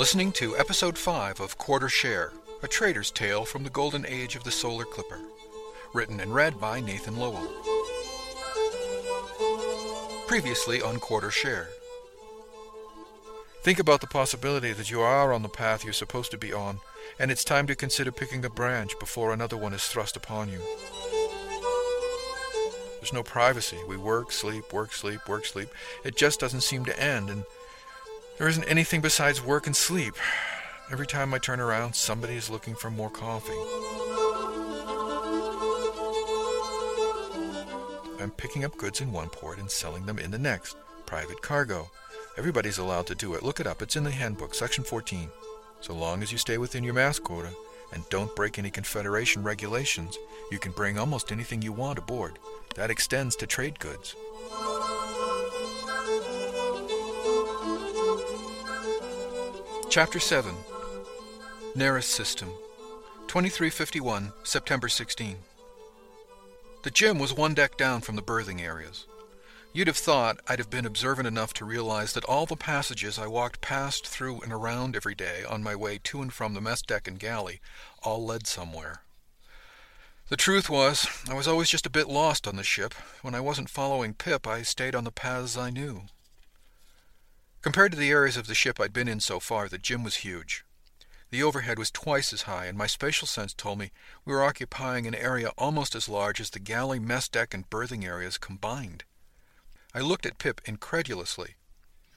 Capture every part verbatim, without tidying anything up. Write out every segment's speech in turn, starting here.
Listening to Episode five of Quarter Share, a trader's tale from the golden age of the solar clipper. Written and read by Nathan Lowell. Previously on Quarter Share. Think about the possibility that you are on the path you're supposed to be on, and it's time to consider picking a branch before another one is thrust upon you. There's no privacy. We work, sleep, work, sleep, work, sleep. It just doesn't seem to end, and there isn't anything besides work and sleep. Every time I turn around, somebody is looking for more coffee. I'm picking up goods in one port and selling them in the next. Private cargo. Everybody's allowed to do it. Look it up. It's in the handbook, Section fourteen. So long as you stay within your mass quota and don't break any Confederation regulations, you can bring almost anything you want aboard. That extends to trade goods. Chapter seven. NERIS System. twenty-three fifty-one, September sixteenth. The gym was one deck down from the berthing areas. You'd have thought I'd have been observant enough to realize that all the passages I walked past, through, and around every day on my way to and from the mess deck and galley all led somewhere. The truth was, I was always just a bit lost on the ship. When I wasn't following Pip, I stayed on the paths I knew. Compared to the areas of the ship I'd been in so far, the gym was huge. The overhead was twice as high, and my spatial sense told me we were occupying an area almost as large as the galley, mess deck, and berthing areas combined. I looked at Pip incredulously.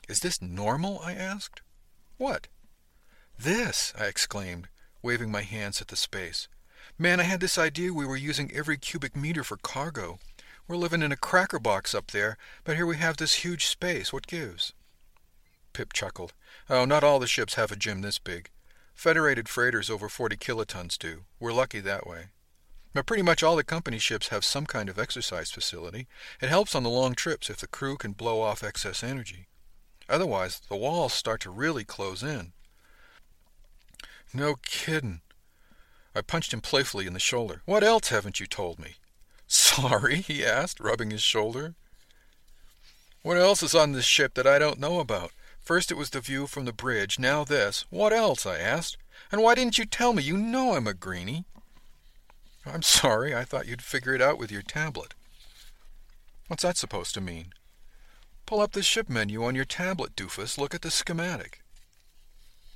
"Is this normal?" I asked. "What?" "This," I exclaimed, waving my hands at the space. "Man, I had this idea we were using every cubic meter for cargo. We're living in a cracker box up there, but here we have this huge space. What gives?" Pip chuckled. "Oh, not all the ships have a gym this big. Federated freighters over forty kilotons do. We're lucky that way. But pretty much all the company ships have some kind of exercise facility. It helps on the long trips if the crew can blow off excess energy. Otherwise, the walls start to really close in." "No kiddin'." I punched him playfully in the shoulder. "What else haven't you told me?" "Sorry?" he asked, rubbing his shoulder. "What else is on this ship that I don't know about? First it was the view from the bridge, now this. What else?" I asked. "And why didn't you tell me? You know I'm a greenie." "I'm sorry. I thought you'd figure it out with your tablet." "What's that supposed to mean?" "Pull up the ship menu on your tablet, doofus. Look at the schematic."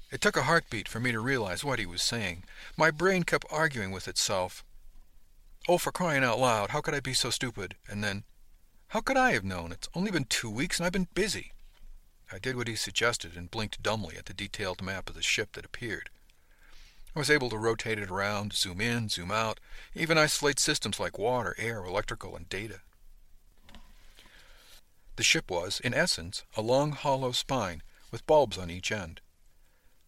It took a heartbeat for me to realize what he was saying. My brain kept arguing with itself. Oh, for crying out loud, how could I be so stupid? And then, how could I have known? It's only been two weeks and I've been busy. I did what he suggested and blinked dumbly at the detailed map of the ship that appeared. I was able to rotate it around, zoom in, zoom out, even isolate systems like water, air, electrical, and data. The ship was, in essence, a long hollow spine with bulbs on each end.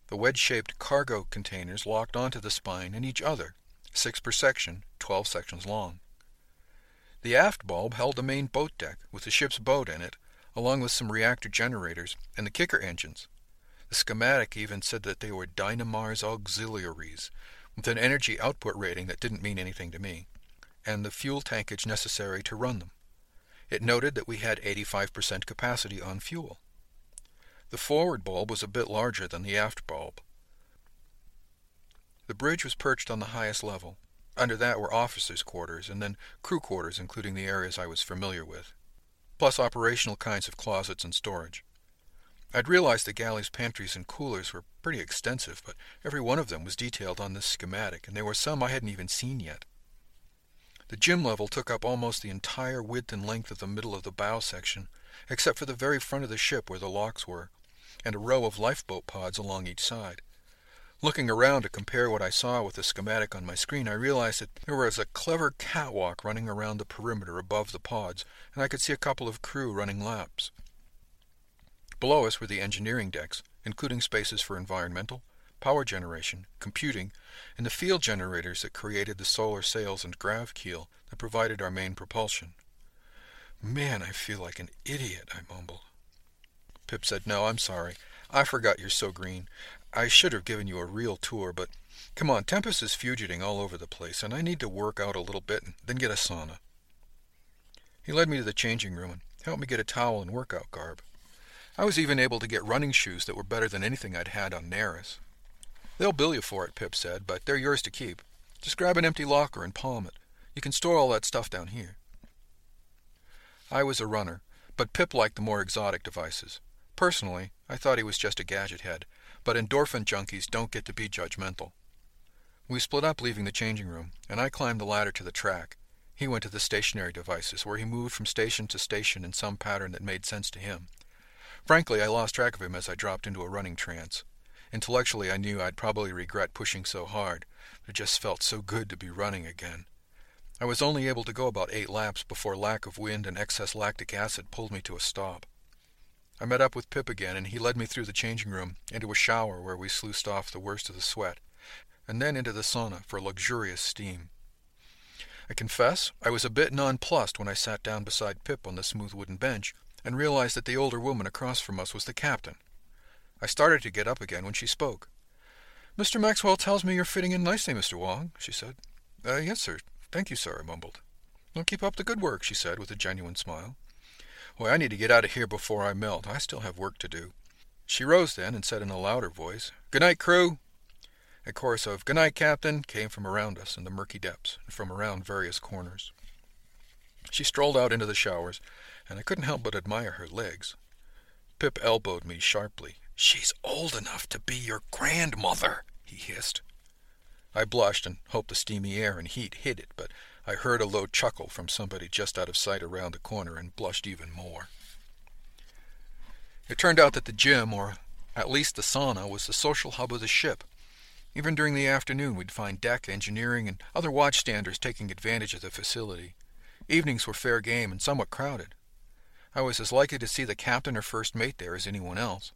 The wedge-shaped cargo containers locked onto the spine and each other, six per section, twelve sections long. The aft bulb held the main boat deck with the ship's boat in it, along with some reactor generators and the kicker engines. The schematic even said that they were Dynamar's auxiliaries, with an energy output rating that didn't mean anything to me, and the fuel tankage necessary to run them. It noted that we had eighty-five percent capacity on fuel. The forward bulb was a bit larger than the aft bulb. The bridge was perched on the highest level. Under that were officers' quarters, and then crew quarters, including the areas I was familiar with, plus operational kinds of closets and storage. I'd realized the galley's pantries and coolers were pretty extensive, but every one of them was detailed on this schematic, and there were some I hadn't even seen yet. The gym level took up almost the entire width and length of the middle of the bow section, except for the very front of the ship where the locks were, and a row of lifeboat pods along each side. Looking around to compare what I saw with the schematic on my screen, I realized that there was a clever catwalk running around the perimeter above the pods, and I could see a couple of crew running laps. Below us were the engineering decks, including spaces for environmental, power generation, computing, and the field generators that created the solar sails and grav keel that provided our main propulsion. "Man, I feel like an idiot," I mumbled. Pip said, "No, I'm sorry. I forgot you're so green. I should have given you a real tour, but come on, Tempest is fugiting all over the place, and I need to work out a little bit and then get a sauna." He led me to the changing room and helped me get a towel and workout garb. I was even able to get running shoes that were better than anything I'd had on NERIS. "They'll bill you for it," Pip said, "but they're yours to keep. Just grab an empty locker and palm it. You can store all that stuff down here." I was a runner, but Pip liked the more exotic devices. Personally, I thought he was just a gadget head, but endorphin junkies don't get to be judgmental. We split up, leaving the changing room, and I climbed the ladder to the track. He went to the stationary devices, where he moved from station to station in some pattern that made sense to him. Frankly, I lost track of him as I dropped into a running trance. Intellectually, I knew I'd probably regret pushing so hard, but it just felt so good to be running again. I was only able to go about eight laps before lack of wind and excess lactic acid pulled me to a stop. I met up with Pip again, and he led me through the changing room into a shower where we sluiced off the worst of the sweat, and then into the sauna for luxurious steam. I confess I was a bit nonplussed when I sat down beside Pip on the smooth wooden bench and realized that the older woman across from us was the captain. I started to get up again when she spoke. "Mister Maxwell tells me you're fitting in nicely, Mister Wong," she said. Uh, yes, sir. Thank you, sir," I mumbled. "Well, keep up the good work," she said with a genuine smile. "Why, I need to get out of here before I melt. I still have work to do." She rose then and said in a louder voice, "Good night, crew." A chorus of "Good night, Captain" came from around us in the murky depths and from around various corners. She strolled out into the showers, and I couldn't help but admire her legs. Pip elbowed me sharply. "She's old enough to be your grandmother," he hissed. I blushed and hoped the steamy air and heat hid it, but I heard a low chuckle from somebody just out of sight around the corner and blushed even more. It turned out that the gym, or at least the sauna, was the social hub of the ship. Even during the afternoon we'd find deck, engineering, and other watchstanders taking advantage of the facility. Evenings were fair game and somewhat crowded. I was as likely to see the captain or first mate there as anyone else.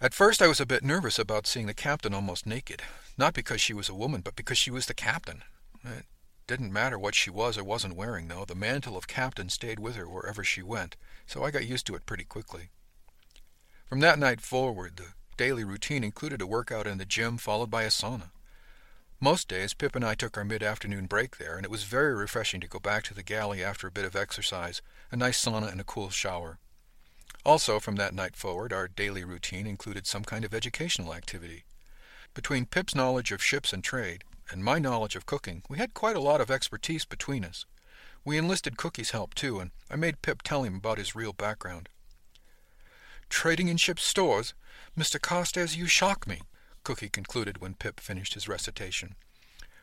At first I was a bit nervous about seeing the captain almost naked, not because she was a woman, but because she was the captain. It didn't matter what she was or wasn't wearing, though. The mantle of captain stayed with her wherever she went, so I got used to it pretty quickly. From that night forward, the daily routine included a workout in the gym followed by a sauna. Most days Pip and I took our mid-afternoon break there, and it was very refreshing to go back to the galley after a bit of exercise, a nice sauna and a cool shower. Also, from that night forward, our daily routine included some kind of educational activity. Between Pip's knowledge of ships and trade, and my knowledge of cooking, we had quite a lot of expertise between us. We enlisted Cookie's help, too, and I made Pip tell him about his real background. "Trading in ship stores? Mister Costes, you shock me," Cookie concluded when Pip finished his recitation.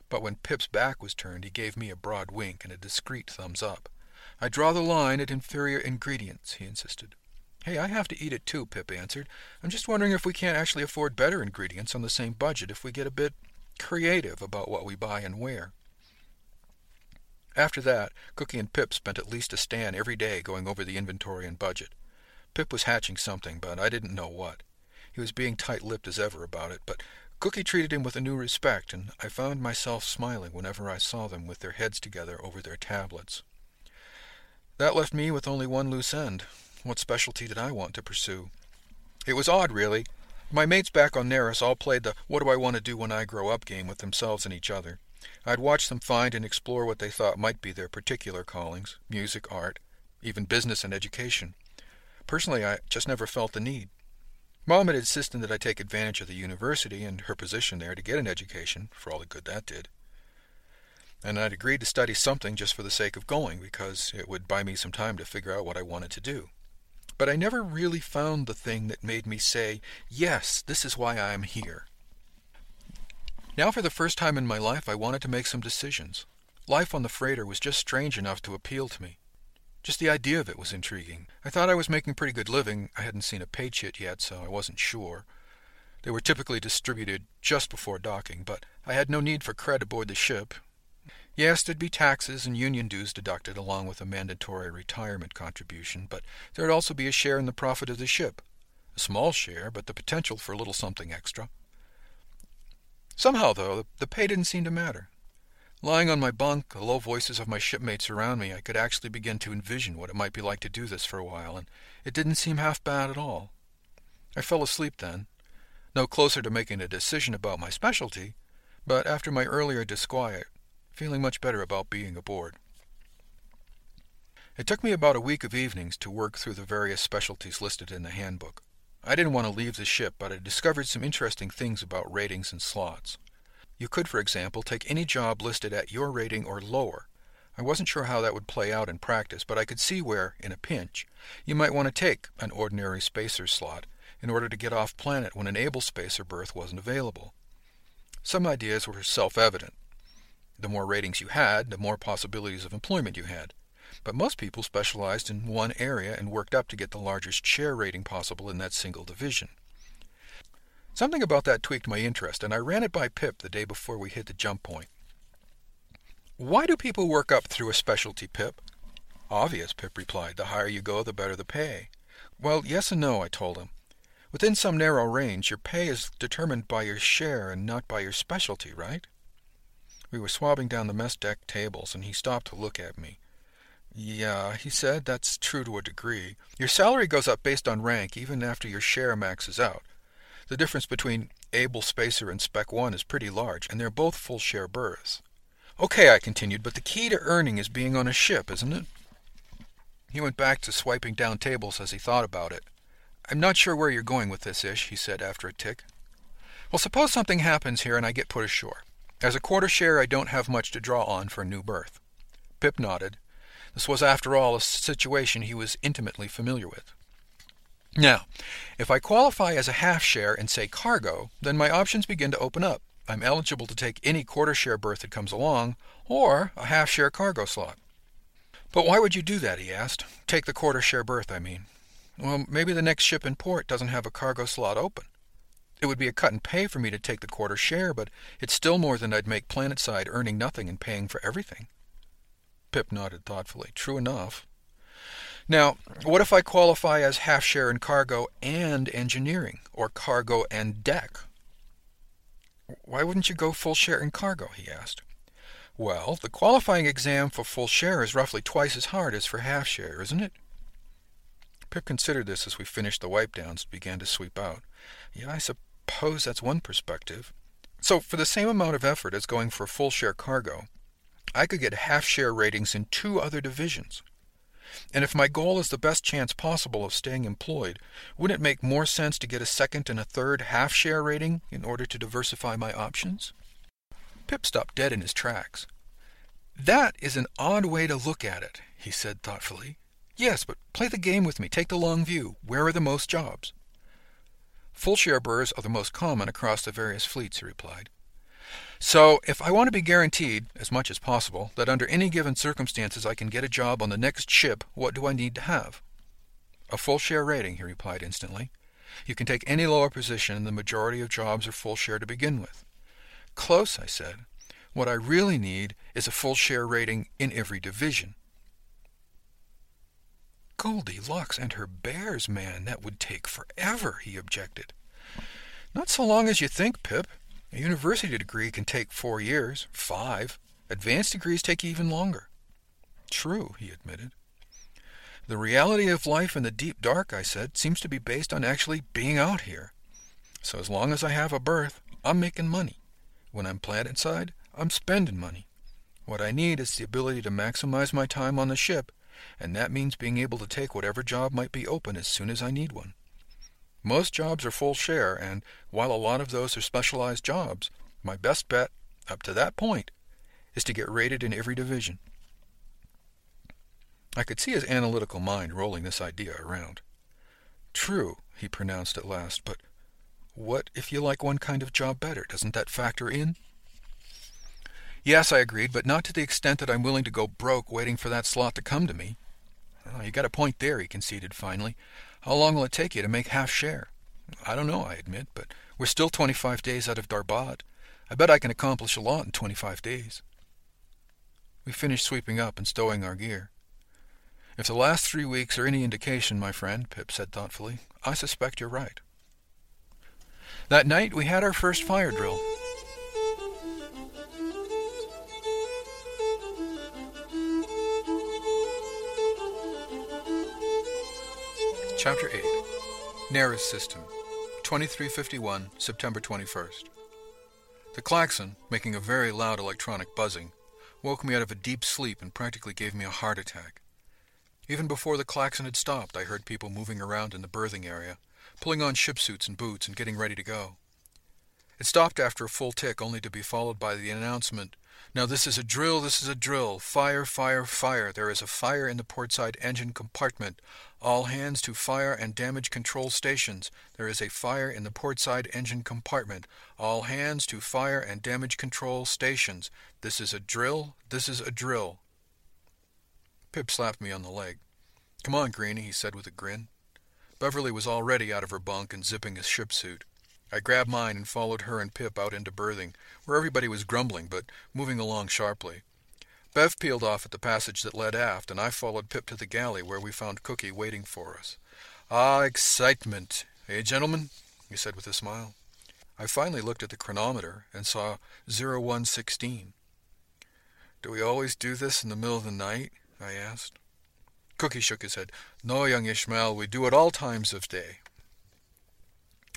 But when Pip's back was turned, he gave me a broad wink and a discreet thumbs up. "I draw the line at inferior ingredients," he insisted. "Hey, I have to eat it too," Pip answered. "I'm just wondering if we can't actually afford better ingredients on the same budget if we get a bit creative about what we buy and where." After that, Cookie and Pip spent at least a stand every day going over the inventory and budget. Pip was hatching something, but I didn't know what. He was being tight-lipped as ever about it, but Cookie treated him with a new respect, and I found myself smiling whenever I saw them with their heads together over their tablets. That left me with only one loose end. What specialty did I want to pursue? It was odd, really. My mates back on NERIS all played the what-do-I-want-to-do-when-I-grow-up game with themselves and each other. I'd watch them find and explore what they thought might be their particular callings, music, art, even business and education. Personally, I just never felt the need. Mom had insisted that I take advantage of the university and her position there to get an education, for all the good that did. And I'd agreed to study something just for the sake of going, because it would buy me some time to figure out what I wanted to do. But I never really found the thing that made me say, yes, this is why I'm here. Now for the first time in my life I wanted to make some decisions. Life on the freighter was just strange enough to appeal to me. Just the idea of it was intriguing. I thought I was making pretty good living. I hadn't seen a pay chit yet, so I wasn't sure. They were typically distributed just before docking, but I had no need for cred aboard the ship. Yes, there'd be taxes and union dues deducted along with a mandatory retirement contribution, but there'd also be a share in the profit of the ship. A small share, but the potential for a little something extra. Somehow, though, the pay didn't seem to matter. Lying on my bunk, the low voices of my shipmates around me, I could actually begin to envision what it might be like to do this for a while, and it didn't seem half bad at all. I fell asleep then, no closer to making a decision about my specialty, but after my earlier disquiet, feeling much better about being aboard. It took me about a week of evenings to work through the various specialties listed in the handbook. I didn't want to leave the ship, but I discovered some interesting things about ratings and slots. You could, for example, take any job listed at your rating or lower. I wasn't sure how that would play out in practice, but I could see where, in a pinch, you might want to take an ordinary spacer slot in order to get off planet when an able spacer berth wasn't available. Some ideas were self-evident. The more ratings you had, the more possibilities of employment you had. But most people specialized in one area and worked up to get the largest share rating possible in that single division. Something about that tweaked my interest, and I ran it by Pip the day before we hit the jump point. Why do people work up through a specialty, Pip? Obvious, Pip replied. The higher you go, the better the pay. Well, yes and no, I told him. Within some narrow range, your pay is determined by your share and not by your specialty, right? We were swabbing down the mess deck tables, and he stopped to look at me. Yeah, he said, that's true to a degree. Your salary goes up based on rank even after your share maxes out. The difference between Able Spacer and Spec one is pretty large, and they're both full share berths. Okay, I continued, but the key to earning is being on a ship, isn't it? He went back to swiping down tables as he thought about it. I'm not sure where you're going with this, Ish, he said after a tick. Well, suppose something happens here and I get put ashore. As a quarter share, I don't have much to draw on for a new berth. Pip nodded. This was, after all, a situation he was intimately familiar with. Now, if I qualify as a half share and say cargo, then my options begin to open up. I'm eligible to take any quarter share berth that comes along, or a half share cargo slot. But why would you do that, he asked. Take the quarter share berth, I mean. Well, maybe the next ship in port doesn't have a cargo slot open. It would be a cut and pay for me to take the quarter share, but it's still more than I'd make planetside earning nothing and paying for everything. Pip nodded thoughtfully. True enough. Now, what if I qualify as half share in cargo and engineering, or cargo and deck? Why wouldn't you go full share in cargo, he asked. Well, the qualifying exam for full share is roughly twice as hard as for half share, isn't it? Pip considered this as we finished the wipe-downs and began to sweep out. Yeah, I suppose that's one perspective. So, for the same amount of effort as going for full share cargo, I could get half-share ratings in two other divisions. And if my goal is the best chance possible of staying employed, wouldn't it make more sense to get a second and a third half-share rating in order to diversify my options? Pip stopped dead in his tracks. That is an odd way to look at it, he said thoughtfully. Yes, but play the game with me. Take the long view. Where are the most jobs? Full-share berths are the most common across the various fleets, he replied. So, if I want to be guaranteed, as much as possible, that under any given circumstances I can get a job on the next ship, what do I need to have? A full share rating, he replied instantly. You can take any lower position, and the majority of jobs are full share to begin with. Close, I said. What I really need is a full share rating in every division. Goldilocks and her bears, man, that would take forever, he objected. Not so long as you think, Pip. A university degree can take four years, five. Advanced degrees take even longer. True, he admitted. The reality of life in the deep dark, I said, seems to be based on actually being out here. So as long as I have a berth, I'm making money. When I'm planetside, I'm spending money. What I need is the ability to maximize my time on the ship, and that means being able to take whatever job might be open as soon as I need one. Most jobs are full share, and while a lot of those are specialized jobs, my best bet, up to that point, is to get rated in every division. I could see his analytical mind rolling this idea around. True, he pronounced at last, but what if you like one kind of job better? Doesn't that factor in? Yes, I agreed, but not to the extent that I'm willing to go broke waiting for that slot to come to me. Oh, you got a point there, he conceded finally. How long will it take you to make half share? I don't know, I admit, but we're still twenty-five days out of Darbat. I bet I can accomplish a lot in twenty-five days. We finished sweeping up and stowing our gear. If the last three weeks are any indication, my friend, Pip said thoughtfully, I suspect you're right. That night we had our first fire drill. Chapter eight. NERIS System. twenty-three fifty-one, September twenty-first. The klaxon, making a very loud electronic buzzing, woke me out of a deep sleep and practically gave me a heart attack. Even before the klaxon had stopped, I heard people moving around in the berthing area, pulling on ship suits and boots and getting ready to go. It stopped after a full tick, only to be followed by the announcement, "Now this is a drill, this is a drill. Fire, fire, fire. There is a fire in the portside engine compartment. All hands to fire and damage control stations. There is a fire in the portside engine compartment. All hands to fire and damage control stations. This is a drill, this is a drill." Pip slapped me on the leg. "Come on, Greenie," he said with a grin. Beverly was already out of her bunk and zipping his ship suit. I grabbed mine and followed her and Pip out into berthing, where everybody was grumbling but moving along sharply. Bev peeled off at the passage that led aft, and I followed Pip to the galley where we found Cookie waiting for us. "Ah, excitement! Eh, gentlemen?" he said with a smile. I finally looked at the chronometer and saw zero one sixteen. "Do we always do this in the middle of the night?" I asked. Cookie shook his head. "No, young Ishmael, we do at all times of day."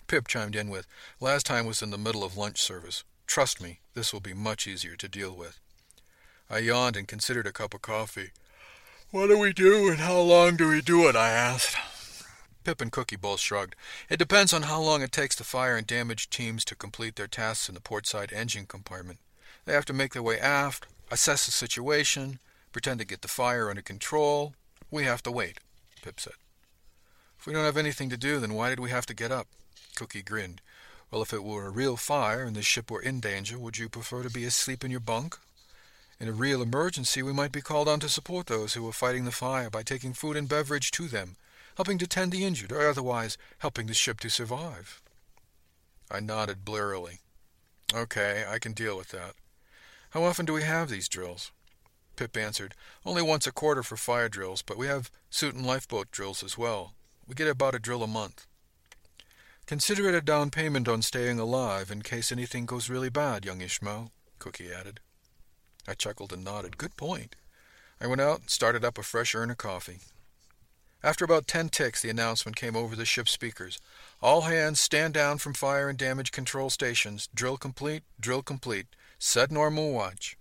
Pip chimed in with, "Last time was in the middle of lunch service. Trust me, this will be much easier to deal with." I yawned and considered a cup of coffee. "What do we do and how long do we do it?" I asked. Pip and Cookie both shrugged. "It depends on how long it takes the fire and damage teams to complete their tasks in the portside engine compartment. They have to make their way aft, assess the situation, pretend to get the fire under control. We have to wait," Pip said. "If we don't have anything to do, then why did we have to get up?" Cookie grinned. "Well, if it were a real fire and this ship were in danger, would you prefer to be asleep in your bunk? In a real emergency, we might be called on to support those who were fighting the fire by taking food and beverage to them, helping to tend the injured, or otherwise helping the ship to survive." I nodded blearily. "Okay, I can deal with that. How often do we have these drills?" Pip answered, "Only once a quarter for fire drills, but we have suit and lifeboat drills as well. We get about a drill a month." "Consider it a down payment on staying alive in case anything goes really bad, young Ishmael," Cookie added. I chuckled and nodded. Good point. I went out and started up a fresh urn of coffee. After about ten ticks, the announcement came over the ship's speakers. "All hands stand down from fire and damage control stations. Drill complete, drill complete. Set normal watch."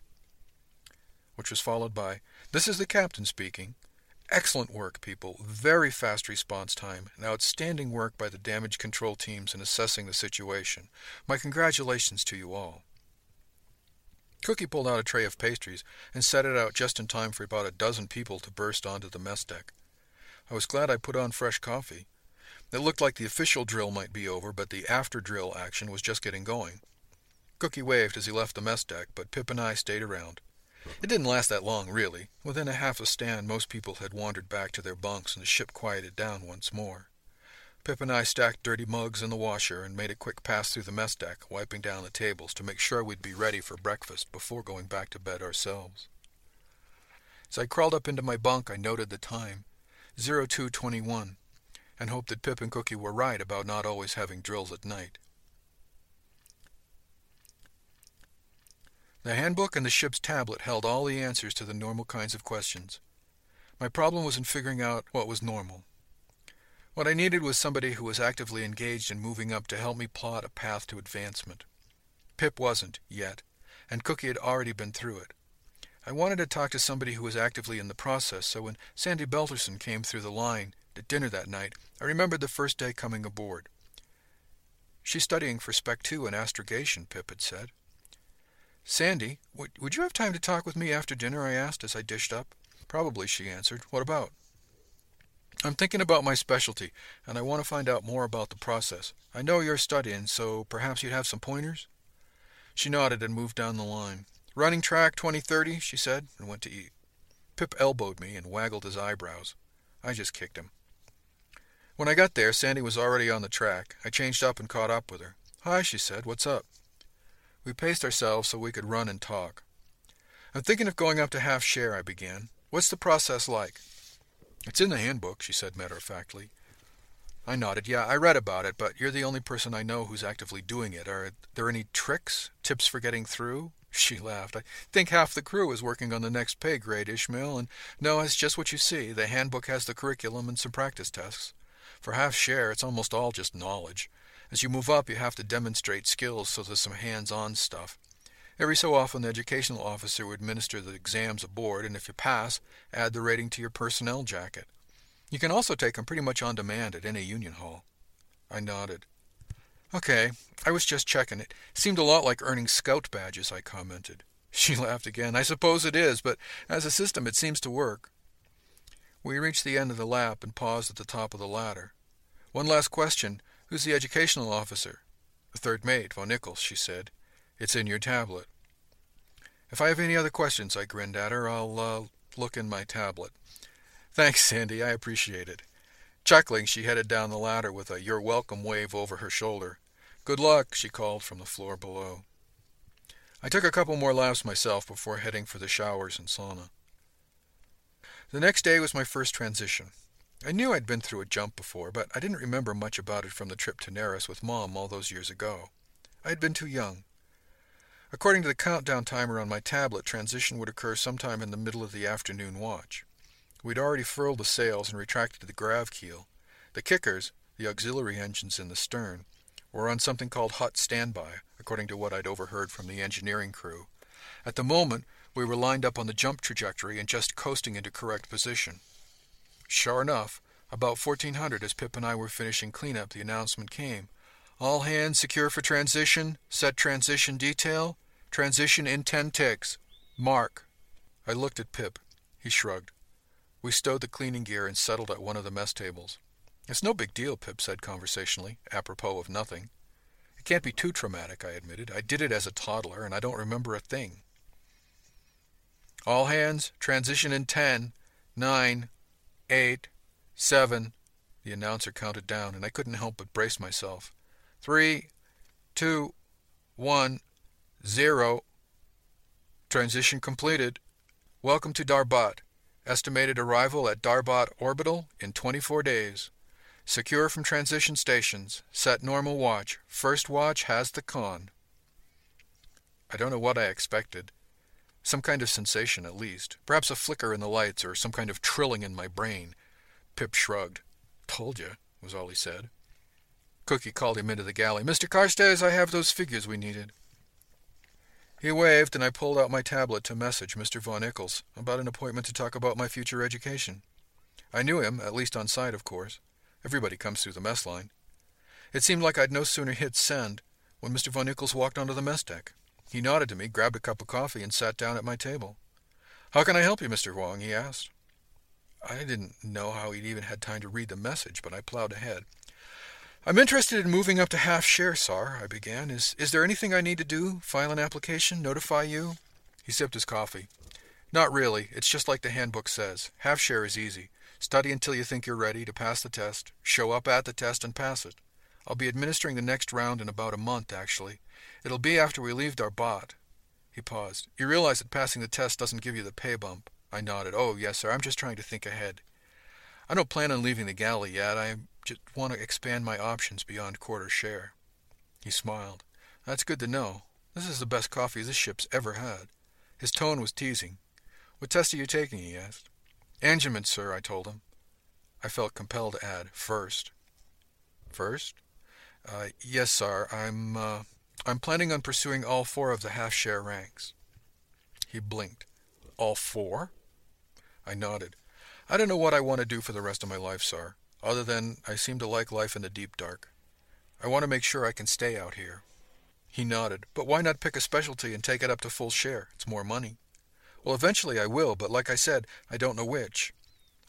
Which was followed by, "This is the captain speaking. Excellent work, people. Very fast response time and outstanding work by the damage control teams in assessing the situation. My congratulations to you all." Cookie pulled out a tray of pastries and set it out just in time for about a dozen people to burst onto the mess deck. I was glad I put on fresh coffee. It looked like the official drill might be over, but the after-drill action was just getting going. Cookie waved as he left the mess deck, but Pip and I stayed around. It didn't last that long, really. Within a half a stand, most people had wandered back to their bunks, and the ship quieted down once more. Pip and I stacked dirty mugs in the washer and made a quick pass through the mess deck, wiping down the tables to make sure we'd be ready for breakfast before going back to bed ourselves. As I crawled up into my bunk, I noted the time, zero two twenty-one, and hoped that Pip and Cookie were right about not always having drills at night. The handbook and the ship's tablet held all the answers to the normal kinds of questions. My problem was in figuring out what was normal. What I needed was somebody who was actively engaged in moving up to help me plot a path to advancement. Pip wasn't, yet, and Cookie had already been through it. I wanted to talk to somebody who was actively in the process, so when Sandy Belterson came through the line, at dinner that night, I remembered the first day coming aboard. "She's studying for Spec two in astrogation," Pip had said. "Sandy, would, would you have time to talk with me after dinner?" I asked as I dished up. "Probably," she answered. "What about?" "I'm thinking about my specialty, and I want to find out more about the process. I know you're studying, so perhaps you'd have some pointers?" She nodded and moved down the line. "Running track twenty thirty, she said, and went to eat. Pip elbowed me and waggled his eyebrows. I just kicked him. When I got there, Sandy was already on the track. I changed up and caught up with her. "Hi," she said. "What's up?" We paced ourselves so we could run and talk. "I'm thinking of going up to half share," I began. "What's the process like?" "It's in the handbook," she said matter-of-factly. I nodded. "Yeah, I read about it, but you're the only person I know who's actively doing it. Are there any tricks? Tips for getting through?" She laughed. "I think half the crew is working on the next pay grade, Ishmael, and no, it's just what you see. The handbook has the curriculum and some practice tests. For half share, it's almost all just knowledge. As you move up, you have to demonstrate skills, so there's some hands-on stuff. Every so often, the educational officer would administer the exams aboard, and if you pass, add the rating to your personnel jacket. You can also take them pretty much on demand at any union hall." I nodded. "Okay, I was just checking. It seemed a lot like earning scout badges," I commented. She laughed again. "I suppose it is, but as a system, it seems to work." We reached the end of the lap and paused at the top of the ladder. "One last question. Who's the educational officer?" "The third mate, Von Nichols," she said. "It's in your tablet." "If I have any other questions," I grinned at her, "I'll uh, look in my tablet." "Thanks, Sandy. I appreciate it." Chuckling, she headed down the ladder with a "you're welcome" wave over her shoulder. "Good luck," she called from the floor below. I took a couple more laps myself before heading for the showers and sauna. The next day was my first transition. I knew I'd been through a jump before, but I didn't remember much about it from the trip to NERIS with Mom all those years ago. I had been too young. According to the countdown timer on my tablet, transition would occur sometime in the middle of the afternoon watch. We'd already furled the sails and retracted the grav keel. The kickers, the auxiliary engines in the stern, were on something called hot standby, according to what I'd overheard from the engineering crew. At the moment, we were lined up on the jump trajectory and just coasting into correct position. Sure enough, about fourteen hundred, as Pip and I were finishing cleanup, the announcement came. "All hands secure for transition. Set transition detail. Transition in ten ticks. Mark." I looked at Pip. He shrugged. We stowed the cleaning gear and settled at one of the mess tables. "It's no big deal," Pip said conversationally, apropos of nothing. "It can't be too traumatic," I admitted. "I did it as a toddler, and I don't remember a thing." "All hands, transition in ten, nine, eight, seven," the announcer counted down, and I couldn't help but brace myself. "Three, two, one, zero. Transition completed. Welcome to Darbat. Estimated arrival at Darbat Orbital in twenty-four days. Secure from transition stations. Set normal watch. First watch has the con." I don't know what I expected. Some kind of sensation, at least. Perhaps a flicker in the lights or some kind of trilling in my brain. Pip shrugged. "Told you," was all he said. Cookie called him into the galley. "Mister Carstairs, I have those figures we needed." He waved, and I pulled out my tablet to message Mister Von Nichols about an appointment to talk about my future education. I knew him, at least on sight, of course. Everybody comes through the mess line. It seemed like I'd no sooner hit send when Mister Von Nichols walked onto the mess deck. He nodded to me, grabbed a cup of coffee, and sat down at my table. "How can I help you, Mister Wong?" he asked. I didn't know how he'd even had time to read the message, but I plowed ahead. "I'm interested in moving up to half share, sir," I began. Is is there anything I need to do? File an application? Notify you?" He sipped his coffee. "Not really. It's just like the handbook says. Half share is easy. Study until you think you're ready to pass the test. Show up at the test and pass it. I'll be administering the next round in about a month, actually. It'll be after we leave Darbat." He paused. "You realize that passing the test doesn't give you the pay bump?" I nodded. "Oh, yes, sir. I'm just trying to think ahead. I don't plan on leaving the galley yet. I just want to expand my options beyond quarter share." He smiled. "That's good to know. This is the best coffee this ship's ever had." His tone was teasing. "What test are you taking?" he asked. "Angelman, sir," I told him. I felt compelled to add, "First." "First?" Uh, yes, sir. I'm, uh, I'm planning on pursuing all four of the half-share ranks." He blinked. "All four?" I nodded. "I don't know what I want to do for the rest of my life, sir. other than I seem to like life in the deep dark. I want to make sure I can stay out here. He nodded. But why not pick a specialty and take it up to full share? It's more money. Well, eventually I will, but like I said, I don't know which.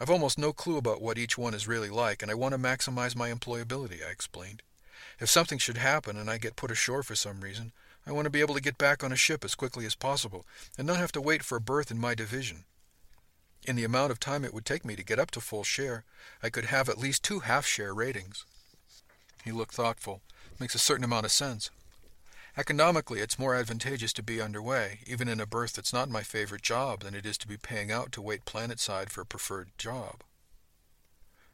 I've almost no clue about what each one is really like, and I want to maximize my employability, I explained. If something should happen and I get put ashore for some reason, I want to be able to get back on a ship as quickly as possible and not have to wait for a berth in my division. In the amount of time it would take me to get up to full share, I could have at least two half-share ratings. He looked thoughtful. Makes a certain amount of sense. Economically, it's more advantageous to be underway, even in a berth that's not my favorite job, than it is to be paying out to wait planetside for a preferred job.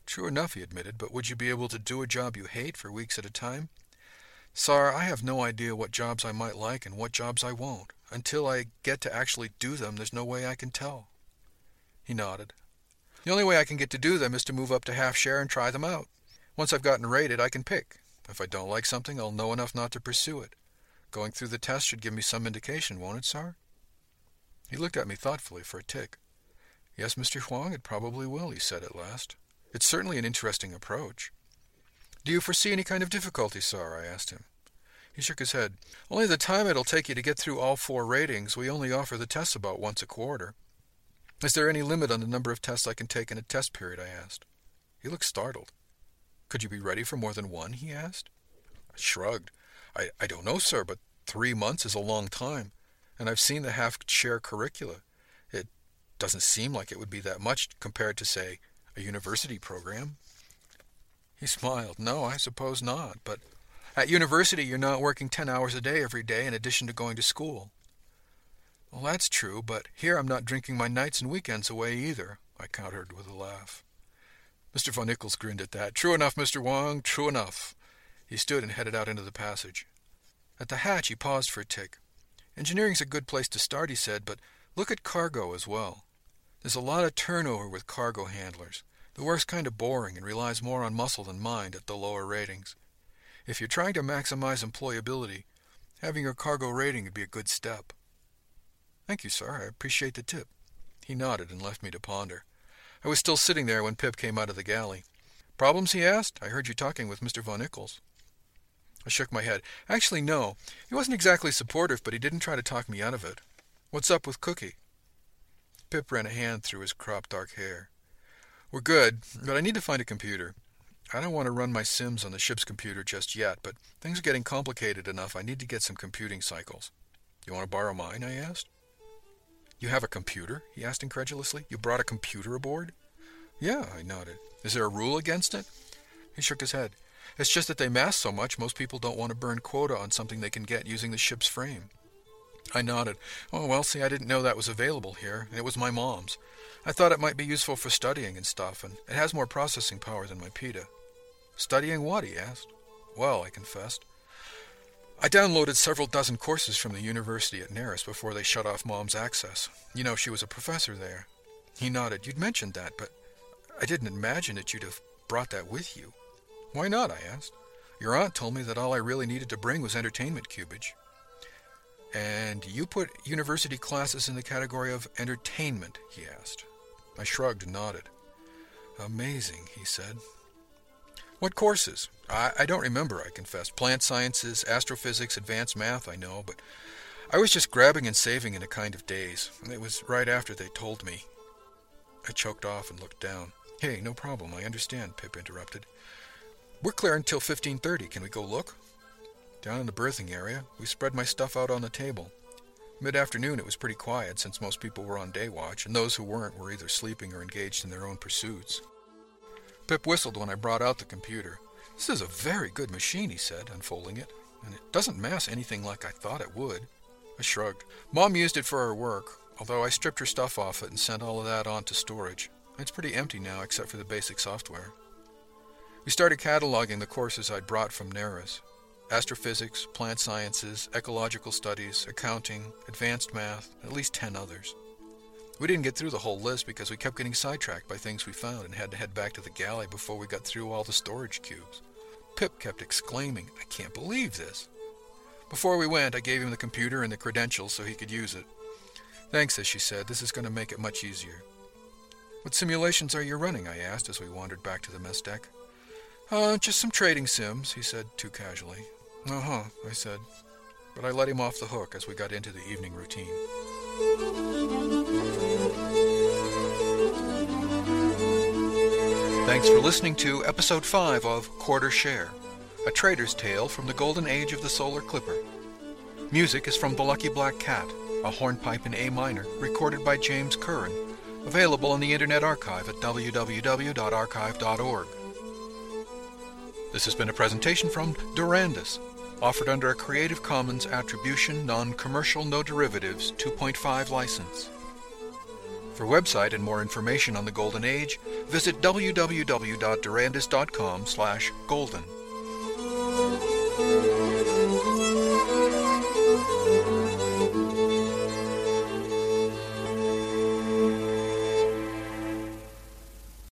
True enough, he admitted, but would you be able to do a job you hate for weeks at a time? Sir, I have no idea what jobs I might like and what jobs I won't. Until I get to actually do them, there's no way I can tell. He nodded. The only way I can get to do them is to move up to half-share and try them out. Once I've gotten rated, I can pick. If I don't like something, I'll know enough not to pursue it. Going through the test should give me some indication, won't it, sir? He looked at me thoughtfully for a tick. Yes, Mister Huang, it probably will, he said at last. It's certainly an interesting approach. Do you foresee any kind of difficulty, sir? I asked him. He shook his head. Only the time it'll take you to get through all four ratings. We only offer the tests about once a quarter. Is there any limit on the number of tests I can take in a test period? I asked. He looked startled. Could you be ready for more than one? He asked. I shrugged. I, I don't know, sir, but three months is a long time, and I've seen the half-share curricula. It doesn't seem like it would be that much compared to, say, a university program. He smiled. No, I suppose not, but at university you're not working ten hours a day every day in addition to going to school. Well, that's true, but here I'm not drinking my nights and weekends away either, I countered with a laugh. Mister Von Nichols grinned at that. True enough, Mister Wong, true enough. He stood and headed out into the passage. At the hatch he paused for a tick. Engineering's a good place to start, he said, but look at cargo as well. There's a lot of turnover with cargo handlers. The work's kind of boring and relies more on muscle than mind at the lower ratings. If you're trying to maximize employability, having your cargo rating would be a good step. Thank you, sir. I appreciate the tip. He nodded and left me to ponder. I was still sitting there when Pip came out of the galley. Problems, he asked. I heard you talking with Mister Von Nichols. I shook my head. Actually, no. He wasn't exactly supportive, but he didn't try to talk me out of it. What's up with Cookie? Pip ran a hand through his cropped dark hair. We're good, but I need to find a computer. I don't want to run my sims on the ship's computer just yet, but things are getting complicated enough. I need to get some computing cycles. You want to borrow mine? I asked. You have a computer? He asked incredulously. You brought a computer aboard? Yeah, I nodded. Is there a rule against it? He shook his head. It's just that they mass so much, most people don't want to burn quota on something they can get using the ship's frame. I nodded. Oh, well, see, I didn't know that was available here, and it was my mom's. I thought it might be useful for studying and stuff, and it has more processing power than my PETA. Studying what? He asked. Well, I confessed. I downloaded several dozen courses from the university at NERIS before they shut off Mom's access. You know, she was a professor there. He nodded. You'd mentioned that, but I didn't imagine that you'd have brought that with you. Why not? I asked. Your aunt told me that all I really needed to bring was entertainment cubage. And you put university classes in the category of entertainment, he asked. I shrugged and nodded. Amazing, he said. What courses? I, I don't remember, I confessed. Plant sciences, astrophysics, advanced math, I know, but I was just grabbing and saving in a kind of daze. It was right after they told me. I choked off and looked down. Hey, no problem, I understand, Pip interrupted. We're clear until fifteen thirty. Can we go look? Down in the berthing area, we spread my stuff out on the table. Mid-afternoon, it was pretty quiet since most people were on day watch, and those who weren't were either sleeping or engaged in their own pursuits. Pip whistled when I brought out the computer. This is a very good machine, he said, unfolding it, and it doesn't mass anything like I thought it would. I shrugged. Mom used it for her work, although I stripped her stuff off it and sent all of that on to storage. It's pretty empty now, except for the basic software. We started cataloging the courses I'd brought from NERIS. Astrophysics, plant sciences, ecological studies, accounting, advanced math, and at least ten others. We didn't get through the whole list because we kept getting sidetracked by things we found and had to head back to the galley before we got through all the storage cubes. Pip kept exclaiming, I can't believe this. Before we went, I gave him the computer and the credentials so he could use it. Thanks, as she said, this is going to make it much easier. What simulations are you running? I asked as we wandered back to the mess deck. Uh, just some trading sims, he said too casually. Uh-huh, I said, but I let him off the hook as we got into the evening routine. Thanks for listening to Episode five of Quarter Share, a trader's tale from the golden age of the solar clipper. Music is from The Lucky Black Cat, a hornpipe in A minor, recorded by James Curran, available on the Internet Archive at w w w dot archive dot org. This has been a presentation from Durandis, offered under a Creative Commons Attribution, Non-Commercial, No Derivatives two point five license. For website and more information on the Golden Age, visit w w w dot durandis dot com slash golden.